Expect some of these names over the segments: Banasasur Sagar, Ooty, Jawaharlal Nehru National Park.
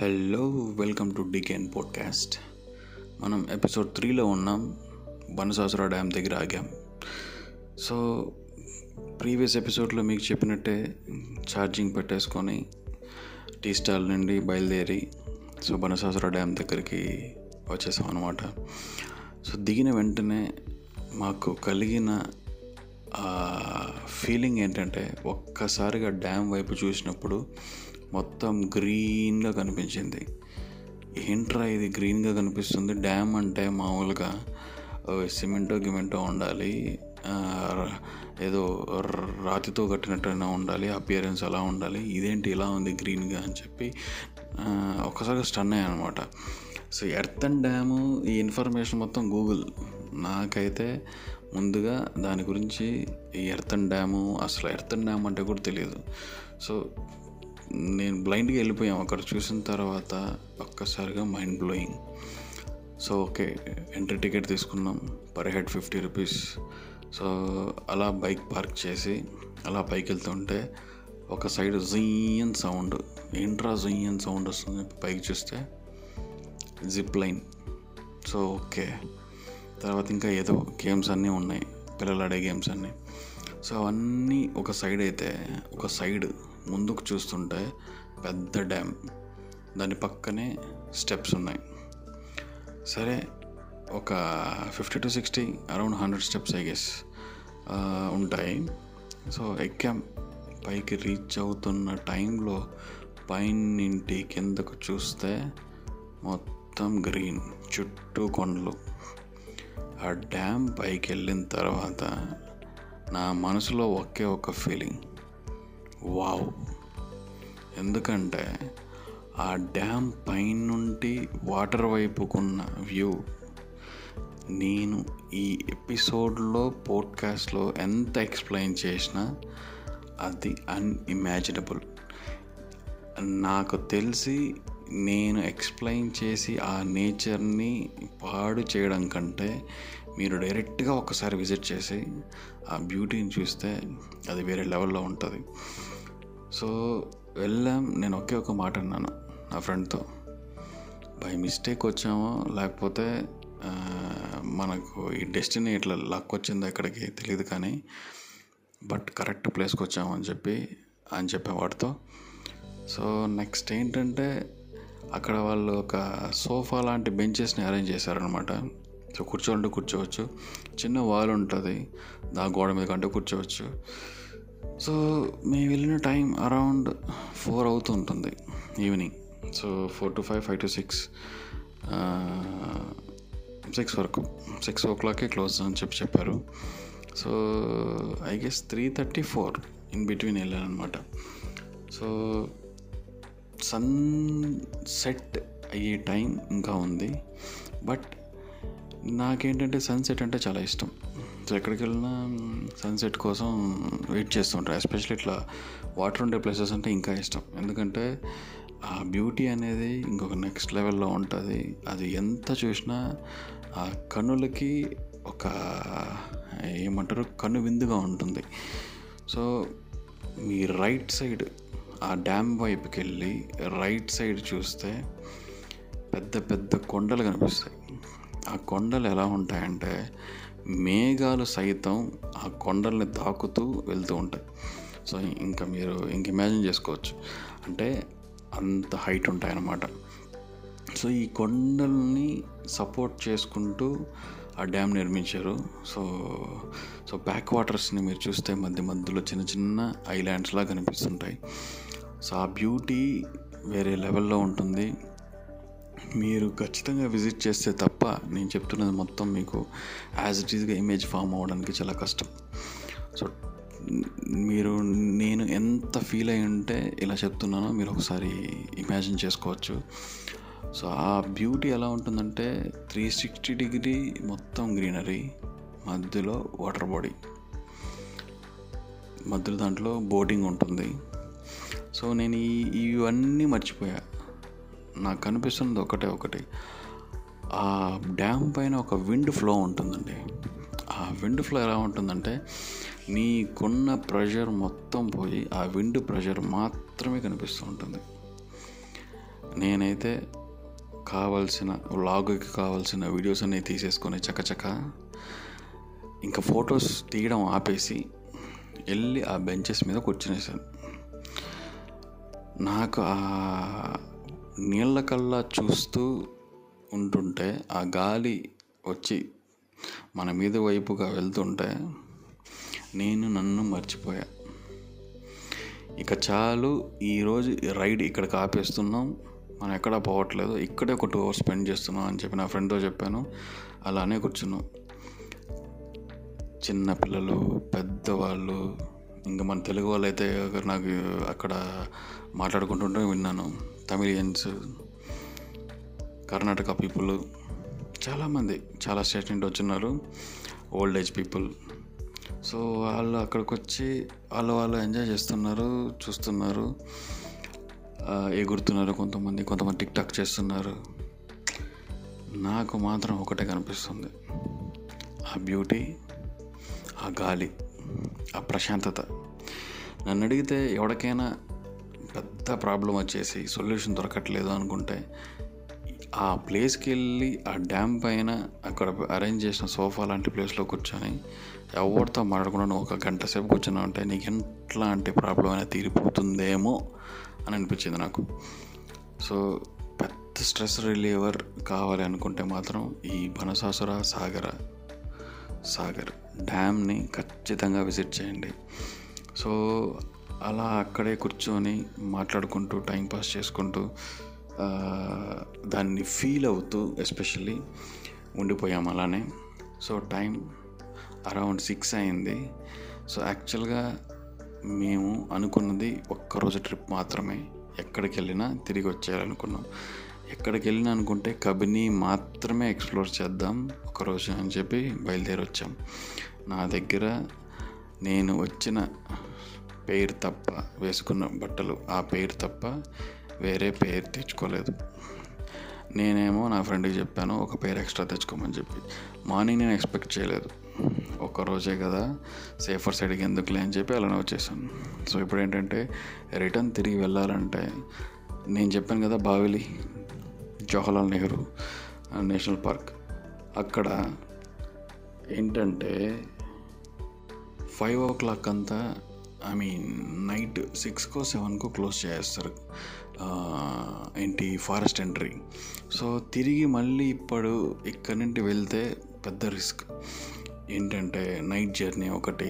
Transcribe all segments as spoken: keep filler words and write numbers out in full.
Hello, welcome to డికెన్ podcast. మనం episode త్రీలో ఉన్నాం, బనసాసుర డ్యామ్ దగ్గర ఆగాం. సో ప్రీవియస్ ఎపిసోడ్లో మీకు చెప్పినట్టే ఛార్జింగ్ పెట్టేసుకొని టీ స్టాల్ నుండి బయలుదేరి సో బనసాసుర డ్యామ్ దగ్గరికి వచ్చేసాం అన్నమాట. సో దిగిన వెంటనే మాకు కలిగిన ఫీలింగ్ ఏంటంటే, ఒక్కసారిగా డ్యామ్ వైపు చూసినప్పుడు మొత్తం గ్రీన్గా కనిపించింది. ఏంట్రా ఇది గ్రీన్గా కనిపిస్తుంది, డ్యామ్ అంటే మామూలుగా సిమెంటో గిమెంటో ఉండాలి, ఏదో రాతితో కట్టినట్టయినా ఉండాలి, అపియరెన్స్ అలా ఉండాలి, ఇదేంటి ఇలా ఉంది గ్రీన్గా అని చెప్పి ఒక్కసారిగా స్టన్ అయ్యాను అనమాట. సో ఎర్త్ అండ్ డ్యాము ఈ ఇన్ఫర్మేషన్ మొత్తం గూగుల్. నాకైతే ముందుగా దాని గురించి ఈ ఎర్త్ అండ్ డ్యాము, అసలు ఎర్త్ అండ్ డ్యామ్ అంటే కూడా తెలియదు. సో నేను బ్లైండ్గా వెళ్ళిపోయాం. అక్కడ చూసిన తర్వాత ఒక్కసారిగా mind blowing. So okay, entry ticket తీసుకున్నాం, per head fifty rupees. So అలా బైక్ పార్క్ చేసి అలా పైకి వెళ్తుంటే ఒక సైడ్ జియన్ సౌండ్, ఏంట్రా జియన్ సౌండ్ వస్తుంది, పైకి చూస్తే జిప్ లైన్. సో ఓకే, తర్వాత ఇంకా ఏదో గేమ్స్ అన్నీ ఉన్నాయి, పిల్లలు ఆడే గేమ్స్ అన్నీ. సో అవన్నీ ఒక సైడ్ అయితే, ఒక సైడ్ ముందుకు చూస్తుంటే పెద్ద డ్యామ్, దాని పక్కనే స్టెప్స్ ఉన్నాయి. సరే, ఒక fifty to sixty around hundred steps I guess ఉంటాయి. సో ఎక్కాం. పైకి రీచ్ అవుతున్న టైంలో పైనింటి కిందకు చూస్తే మొత్తం గ్రీన్, చుట్టూ కొండలు. ఆ డ్యామ్ పైకి వెళ్ళిన తర్వాత నా మనసులో ఒకే ఒక ఫీలింగ్, వావ్. ఎందుకంటే ఆ డ్యామ్ పైనుండి వాటర్ వైపుకున్న వ్యూ నేను ఈ ఎపిసోడ్లో పోడ్కాస్ట్లో ఎంత ఎక్స్ప్లెయిన్ చేసినా అది అన్ఇమాజినబుల్. నాకు తెలిసి నేను ఎక్స్ప్లెయిన్ చేసి ఆ నేచర్ని పాడు చేయడం కంటే మీరు డైరెక్ట్గా ఒకసారి విజిట్ చేసి ఆ బ్యూటీని చూస్తే అది వేరే లెవెల్లో ఉంటుంది. సో వెళ్ళాం. నేను ఒకే ఒక మాట అన్నాను నా ఫ్రెండ్తో, బై మిస్టేక్ వచ్చామో లేకపోతే మనకు ఈ డెస్టినీ ఇట్లా లక్ వచ్చిందో ఎక్కడికి తెలియదు కానీ బట్ కరెక్ట్ ప్లేస్కి వచ్చాము అని చెప్పి అని చెప్పాం వాటితో. సో నెక్స్ట్ ఏంటంటే అక్కడ వాళ్ళు ఒక సోఫా లాంటి బెంచెస్ని అరేంజ్ చేశారనమాట. సో కూర్చోంటే కూర్చోవచ్చు, చిన్న వాల్ ఉంటుంది, దా గోడ మీద కంటే కూర్చోవచ్చు. సో మేము వెళ్ళిన టైం అరౌండ్ ఫోర్ అవుతుంటుంది evening. So four to five, five to six, six వరకు, సిక్స్ ఓ క్లాకే క్లోజ్ అని చెప్పి చెప్పారు. So I guess three thirty four in between వెళ్ళాను అనమాట. సో సన్ సెట్ అయ్యే టైం ఇంకా ఉంది. బట్ నాకేంటంటే సన్సెట్ అంటే చాలా ఇష్టం. సో ఎక్కడికి వెళ్ళినా సన్సెట్ కోసం వెయిట్ చేస్తుంటారు. ఎస్పెషల్లీ ఇట్లా వాటర్ ఉండే ప్లేసెస్ అంటే ఇంకా ఇష్టం. ఎందుకంటే ఆ బ్యూటీ అనేది ఇంకొక నెక్స్ట్ లెవెల్లో ఉంటుంది. అది ఎంత చూసినా ఆ కన్నులకి ఒక ఏమంటారు, కన్ను విందుగా ఉంటుంది. సో మీ రైట్ సైడ్ ఆ డ్యామ్ వైపుకి వెళ్ళి రైట్ సైడ్ చూస్తే పెద్ద పెద్ద కొండలు కనిపిస్తాయి. ఆ కొండలు ఎలా ఉంటాయంటే మేఘాలు సైతం ఆ కొండల్ని తాకుతూ వెళ్తూ ఉంటాయి. సో ఇంకా మీరు ఇంక ఇమాజిన్ చేసుకోవచ్చు, అంటే అంత హైట్ ఉంటాయన్నమాట. సో ఈ కొండల్ని సపోర్ట్ చేసుకుంటూ ఆ డ్యామ్ నిర్మించారు. సో సో బ్యాక్ వాటర్స్ని మీరు చూస్తే మధ్య మధ్యలో చిన్న చిన్న ఐలాండ్స్లా కనిపిస్తుంటాయి. సో ఆ బ్యూటీ వేరే లెవెల్లో ఉంటుంది. మీరు ఖచ్చితంగా విజిట్ చేస్తే తప్ప నేను చెప్తున్నది మొత్తం మీకు యాజ్ ఇట్ ఈస్గా ఇమేజ్ ఫామ్ అవ్వడానికి చాలా కష్టం. సో మీరు నేను ఎంత ఫీల్ అయి ఉంటే ఇలా చెప్తున్నానో మీరు ఒకసారి ఇమాజిన్ చేసుకోవచ్చు. సో ఆ బ్యూటీ ఎలా ఉంటుందంటే త్రీ సిక్స్టీ డిగ్రీ మొత్తం గ్రీనరీ, మధ్యలో వాటర్ బాడీ, మధ్యలో దాంట్లో బోటింగ్ ఉంటుంది. సో నేను ఈ ఇవన్నీ మర్చిపోయా. నాకు కనిపిస్తున్నది ఒకటే ఒకటి, ఆ డ్యామ్ పైన ఒక విండ్ ఫ్లో ఉంటుందండి. ఆ విండ్ ఫ్లో ఎలా ఉంటుందంటే నీకున్న ప్రెషర్ మొత్తం పోయి ఆ విండ్ ప్రెషర్ మాత్రమే కనిపిస్తూ ఉంటుంది. నేనైతే కావాల్సిన వ్లాగ్కి కావాల్సిన వీడియోస్ అన్నీ తీసేసుకొని చకచక ఇంకా ఫొటోస్ తీయడం ఆపేసి వెళ్ళి ఆ బెంచెస్ మీద కూర్చునేసాను. నాకు ఆ నీళ్ళ కల్లా చూస్తూ ఉంటుంటే, ఆ గాలి వచ్చి మన మీద వైపుగా వెళ్తుంటే నేను నన్ను మర్చిపోయా. ఇక చాలు, ఈరోజు రైడ్ ఇక్కడికి ఆపేస్తున్నాం, మనం ఎక్కడా పోవట్లేదు, ఇక్కడే ఒక టూ అవర్స్ స్పెండ్ చేస్తున్నాం అని చెప్పి నా ఫ్రెండ్తో చెప్పాను. అలానే కూర్చున్నాం. చిన్నపిల్లలు, పెద్దవాళ్ళు, ఇంకా మన తెలుగు వాళ్ళు అయితే నాకు అక్కడ మాట్లాడుకుంటుంటే విన్నాను, తమిళియన్స్, కర్ణాటక పీపుల్, చాలామంది చాలా స్టేట్ నుండి వచ్చిన్నారు, ఓల్డ్ ఏజ్ పీపుల్. సో వాళ్ళు అక్కడికి వచ్చి వాళ్ళు వాళ్ళు ఎంజాయ్ చేస్తున్నారు, చూస్తున్నారు, ఎగురుతున్నారు, కొంతమంది కొంతమంది టిక్ టాక్ చేస్తున్నారు. నాకు మాత్రం ఒకటే కనిపిస్తుంది, ఆ బ్యూటీ, ఆ గాలి, ఆ ప్రశాంతత. నన్ను అడిగితే ఎవరికైనా పెద్ద ప్రాబ్లం వచ్చేసి సొల్యూషన్ దొరకట్లేదు అనుకుంటే, ఆ ప్లేస్కి వెళ్ళి ఆ డ్యామ్ పైన అక్కడ అరేంజ్ చేసిన సోఫా లాంటి ప్లేస్లో కూర్చొని ఎవరితో మాట్లాడకుండా నువ్వు ఒక గంట సేపు కూర్చున్నావు అంటే నీకు ఎట్లాంటి ప్రాబ్లం అయినా తీరిపోతుందేమో అని అనిపించింది నాకు. సో పెద్ద స్ట్రెస్ రిలీవర్ కావాలి అనుకుంటే మాత్రం ఈ బనసాసుర సాగర సాగర్ డ్యామ్ని ఖచ్చితంగా విజిట్ చేయండి. సో అలా అక్కడే కూర్చొని మాట్లాడుకుంటూ టైంపాస్ చేసుకుంటూ దాన్ని ఫీల్ అవుతూ ఎస్పెషల్లీ ఉండిపోయాం. అలానే సో టైం అరౌండ్ సిక్స్ అయింది. సో యాక్చువల్గా మేము అనుకున్నది ఒక్కరోజు ట్రిప్ మాత్రమే, ఎక్కడికి వెళ్ళినా తిరిగి వచ్చేయాలనుకున్నాం. ఎక్కడికి వెళ్ళినా అనుకుంటే కబిని మాత్రమే ఎక్స్ప్లోర్ చేద్దాం ఒకరోజు అని చెప్పి బయలుదేరి వచ్చాం. నా దగ్గర నేను వచ్చిన పేరు తప్ప, వేసుకున్న బట్టలు ఆ పేరు తప్ప వేరే పేరు తెచ్చుకోలేదు. నేనేమో నా ఫ్రెండ్కి చెప్పాను ఒక పేరు ఎక్స్ట్రా తెచ్చుకోమని చెప్పి. మార్నింగ్ నేను ఎక్స్పెక్ట్ చేయలేదు, ఒక్కరోజే కదా సేఫర్ సైడ్కి ఎందుకులే అని చెప్పి అలానే వచ్చేసాను. సో ఇప్పుడు ఏంటంటే రిటర్న్ తిరిగి వెళ్ళాలంటే, నేను చెప్పాను కదా బావిలి జవహర్లాల్ నెహ్రూ నేషనల్ పార్క్, అక్కడ ఏంటంటే ఫైవ్ ఓ క్లాక్ అంతా, ఐ మీన్ నైట్ సిక్స్కో సెవెన్కో క్లోజ్ చేస్తారు ఏంటి ఫారెస్ట్ ఎంట్రీ. సో తిరిగి మళ్ళీ ఇప్పుడు ఇక్కడి నుండి వెళ్తే పెద్ద రిస్క్ ఏంటంటే నైట్ జర్నీ ఒకటి,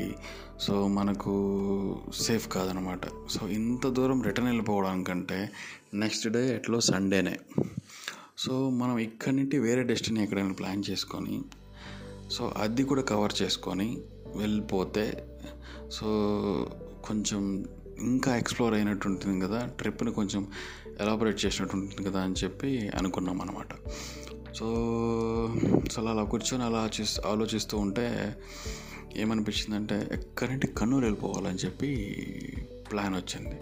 సో మనకు సేఫ్ కాదనమాట. సో ఇంత దూరం రిటర్న్ వెళ్ళిపోవడానికంటే నెక్స్ట్ డే ఎట్లో సండేనే. సో మనం ఇక్కడి నుండి వేరే డెస్టినీ ఎక్కడైనా ప్లాన్ చేసుకొని, సో అది కూడా కవర్ చేసుకొని వెళ్ళిపోతే సో కొంచెం ఇంకా ఎక్స్ప్లోర్ అయినట్టు ఉంటుంది కదా, ట్రిప్ని కొంచెం ఎలాబొరేట్ చేసినట్టు ఉంటుంది కదా అని చెప్పి అనుకున్నాం అన్నమాట. సో సో అలా కూర్చొని అలా ఆలోచిస్తూ ఉంటే ఏమనిపించిందంటే, ఎక్కడి నుండి కన్నూరు వెళ్ళిపోవాలని చెప్పి ప్లాన్ వచ్చింది.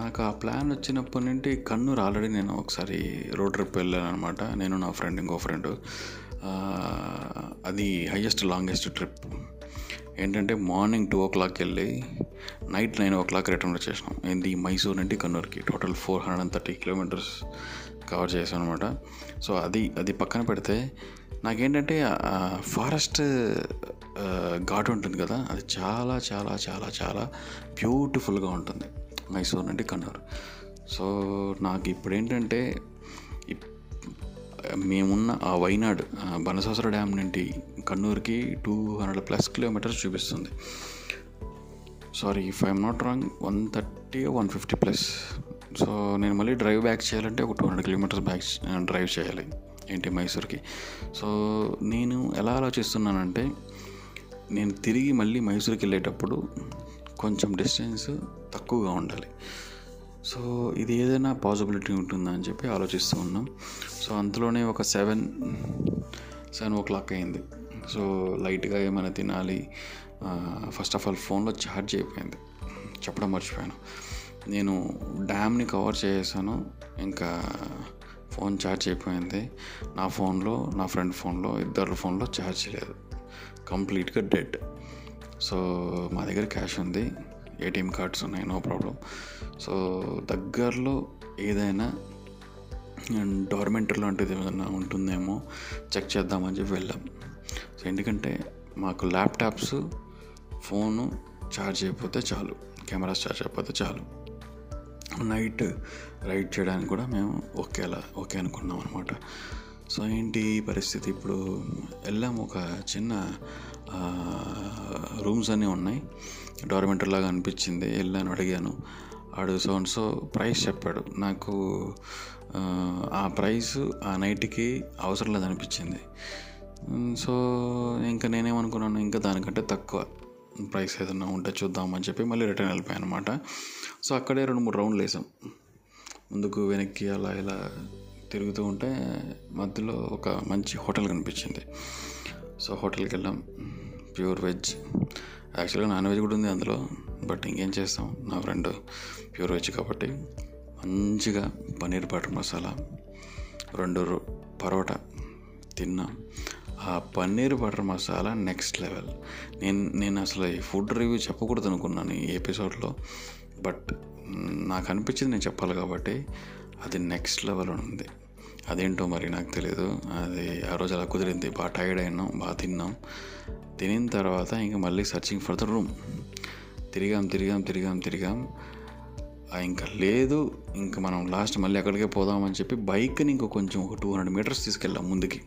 నాకు ఆ ప్లాన్ వచ్చినప్పటి నుండి కన్నూరు ఆల్రెడీ నేను ఒకసారి రోడ్ ట్రిప్ వెళ్ళాను అనమాట, నేను నా ఫ్రెండ్ ఇంకో ఫ్రెండ్. అది హైయెస్ట్ లాంగెస్ట్ ట్రిప్ ఏంటంటే మార్నింగ్ టూ ఓ క్లాక్ వెళ్ళి night nine o'clock return వచ్చేసాం. ఏంటి మైసూర్ నుండి కన్నూరుకి total four hundred and thirty kilometres cover చేసాం అనమాట. సో అది అది పక్కన పెడితే నాకేంటంటే ఫారెస్ట్ ఘాట్ ఉంటుంది కదా, అది చాలా చాలా చాలా చాలా బ్యూటిఫుల్గా ఉంటుంది మైసూర్ నుండి కన్నూరు. సో నాకు ఇప్పుడు ఏంటంటే మేమున్న ఆ వైనాడ్ బనసాసుర డ్యామ్ నుండి కన్నూరుకి టూ హండ్రెడ్ ప్లస్ కిలోమీటర్స్ చూపిస్తుంది. Sorry if I'm not wrong, one thirty one fifty plus. So నేను మళ్ళీ డ్రైవ్ బ్యాక్ చేయాలంటే ఒక two hundred kilometres back drive చేయాలి ఏంటి మైసూర్కి. సో నేను ఎలా ఆలోచిస్తున్నానంటే, నేను తిరిగి మళ్ళీ మైసూర్కి వెళ్ళేటప్పుడు కొంచెం డిస్టెన్స్ తక్కువగా ఉండాలి. సో ఇది ఏదైనా పాసిబిలిటీ ఉంటుందా అని చెప్పి ఆలోచిస్తూ ఉన్నాం. సో అంతలోనే ఒక సెవెన్ సెవెన్ ఓ క్లాక్ అయింది. సో లైట్గా ఏమైనా తినాలి. ఫస్ట్ ఆఫ్ ఆల్ ఫోన్లో ఛార్జ్ అయిపోయింది, చెప్పడం మర్చిపోయాను. నేను డ్యామ్ని కవర్ చేసాను, ఇంకా ఫోన్ ఛార్జ్ అయిపోయింది. నా ఫోన్లో, నా ఫ్రెండ్ ఫోన్లో, ఇద్దరు ఫోన్లో ఛార్జ్ లేదు, కంప్లీట్గా డెడ్. సో మా దగ్గర క్యాష్ ఉంది, ఏటీఎం కార్డ్స్ ఉన్నాయి, నో ప్రాబ్లం. సో దగ్గరలో ఏదైనా డార్మెంటరీ లాంటిది ఏదైనా ఉంటుందేమో చెక్ చేద్దామని చెప్పి వెళ్ళాం. సో ఎందుకంటే మాకు ల్యాప్టాప్స్ ఫోను ఛార్జ్ అయిపోతే చాలు, కెమెరాస్ ఛార్జ్ అయిపోతే చాలు, నైట్ రైడ్ చేయడానికి కూడా మేము ఓకేలా ఓకే అనుకున్నాం అనమాట. సో ఏంటి పరిస్థితి, ఇప్పుడు వెళ్ళాము, ఒక చిన్న రూమ్స్ అన్నీ ఉన్నాయి, డార్మెంటరీ లాగా అనిపించింది. వెళ్ళాను, అడిగాను, ఆడు సో అండ్ సో ప్రైస్ చెప్పాడు. నాకు ఆ ప్రైస్ ఆ నైట్కి అవసరం లేదనిపించింది. సో ఇంకా నేనేమనుకున్నాను, ఇంకా దానికంటే తక్కువ ప్రైస్ ఏదన్నా ఉంటే చూద్దామని చెప్పి మళ్ళీ రిటర్న్ వెళ్ళిపోయాను అనమాట. సో అక్కడే రెండు మూడు రౌండ్లు వేసాం, ముందుకు వెనక్కి అలా ఇలా తిరుగుతూ ఉంటే మధ్యలో ఒక మంచి హోటల్ కనిపించింది. సో హోటల్కి వెళ్ళాం, ప్యూర్ వెజ్, యాక్చువల్గా నాన్ వెజ్ కూడా ఉంది అందులో, బట్ ఇంకేం చేస్తాం, నా ఫ్రెండ్ ప్యూర్ వెజ్ కాబట్టి మంచిగా పన్నీర్ బటర్ మసాలా రెండు పరోటా తిన్నాం. ఆ paneer butter masala next level. నేను నేను అసలు ఈ ఫుడ్ రివ్యూ చెప్పకూడదు అనుకున్నాను ఈ ఎపిసోడ్లో, బట్ నాకు అనిపించింది నేను చెప్పాలి కాబట్టి అది నెక్స్ట్ లెవెల్ ఉంది. అదేంటో మరి నాకు తెలియదు, అది ఆ రోజు అలా కుదిరింది. బాగా టైర్డ్ అయినాం, బాగా తిన్నాం. తినిన తర్వాత ఇంకా మళ్ళీ సర్చింగ్ ఫర్ ద రూమ్ తిరిగాం తిరిగాం తిరిగాం తిరిగాం ఇంకా లేదు, ఇంకా మనం లాస్ట్ మళ్ళీ అక్కడికే పోదామని చెప్పి బైక్ని ఇంకో కొంచెం ఒక టూ హండ్రెడ్ మీటర్స్ తీసుకెళ్ళాం ముందుకి.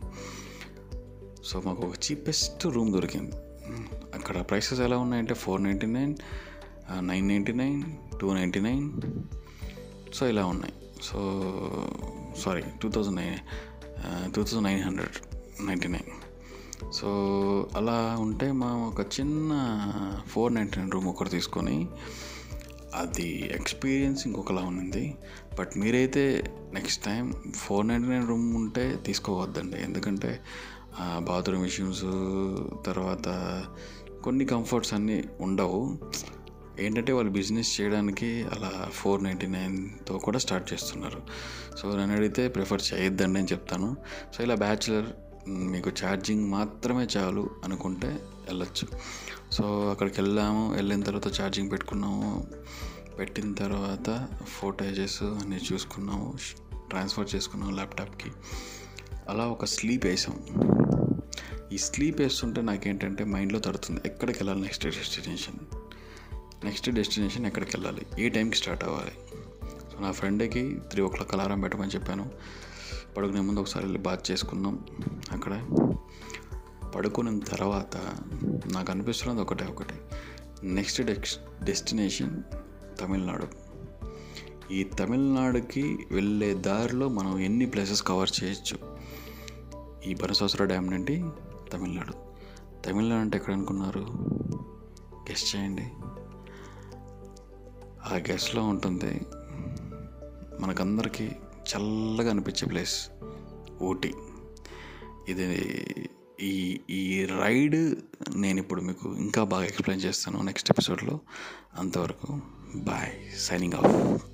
సో మాకు ఒక చీపెస్ట్ రూమ్ దొరికింది. అక్కడ ప్రైసెస్ ఎలా ఉన్నాయంటే four ninety nine nine ninety nine two ninety nine so ఇలా ఉన్నాయి. So sorry two thousand nine two thousand nine hundred ninety nine so అలా ఉంటే మా ఒక చిన్న ఫోర్ నైంటీ నైన్ రూమ్ ఒకటి తీసుకొని, అది ఎక్స్పీరియన్స్ ఇంకొకలా ఉన్నింది. బట్ మీరైతే next time four ninety nine room ఉంటే తీసుకోవద్దండి, ఎందుకంటే బాత్రూమ్ ఇష్యూస్, తర్వాత కొన్ని కంఫర్ట్స్ అన్నీ ఉండవు. ఏంటంటే వాళ్ళు బిజినెస్ చేయడానికి అలా ఫోర్ నైంటీ నైన్తో కూడా స్టార్ట్ చేస్తున్నారు. సో నన్ను అడిగితే ప్రిఫర్ చేయొద్దండి అని చెప్తాను. సో ఇలా బ్యాచులర్ మీకు ఛార్జింగ్ మాత్రమే చాలు అనుకుంటే వెళ్ళొచ్చు. సో అక్కడికి వెళ్ళాము, వెళ్ళిన తర్వాత ఛార్జింగ్ పెట్టుకున్నాము, పెట్టిన తర్వాత ఫోటేజెస్ అన్నీ చూసుకున్నాము, ట్రాన్స్ఫర్ చేసుకున్నాము ల్యాప్టాప్కి. అలా ఒక స్లీప్ వేసాం. ఈ స్లీప్ వేస్తుంటే నాకేంటంటే మైండ్లో తడుతుంది, ఎక్కడికి వెళ్ళాలి, నెక్స్ట్ డెస్టినేషన్ నెక్స్ట్ డెస్టినేషన్ ఎక్కడికి వెళ్ళాలి, ఏ టైంకి స్టార్ట్ అవ్వాలి. సో నా ఫ్రెండ్కి త్రీ ఓ క్లాక్ అలారం పెట్టమని చెప్పాను. పడుకునే ముందు ఒకసారి వెళ్ళి బాత్ చేసుకున్నాం. అక్కడ పడుకున్న తర్వాత నాకు అనిపిస్తున్నది ఒకటే ఒకటి, నెక్స్ట్ డెక్స్ డెస్టినేషన్ తమిళనాడు. ఈ తమిళనాడుకి వెళ్ళే దారిలో మనం ఎన్ని ప్లేసెస్ కవర్ చేయొచ్చు. ఈ బనసాసుర డ్యామ్ నుండి తమిళనాడు. తమిళనాడు అంటే ఎక్కడ అనుకున్నారు, గెస్ చేయండి. ఆ గెస్లో ఉంటుంది మనకందరికీ చల్లగా అనిపించే ప్లేస్, ఊటీ. ఇది ఈ ఈ రైడ్ నేను ఇప్పుడు మీకు ఇంకా బాగా ఎక్స్ప్లెయిన్ చేస్తాను నెక్స్ట్ ఎపిసోడ్లో. అంతవరకు బాయ్, సైనింగ్ ఆఫ్.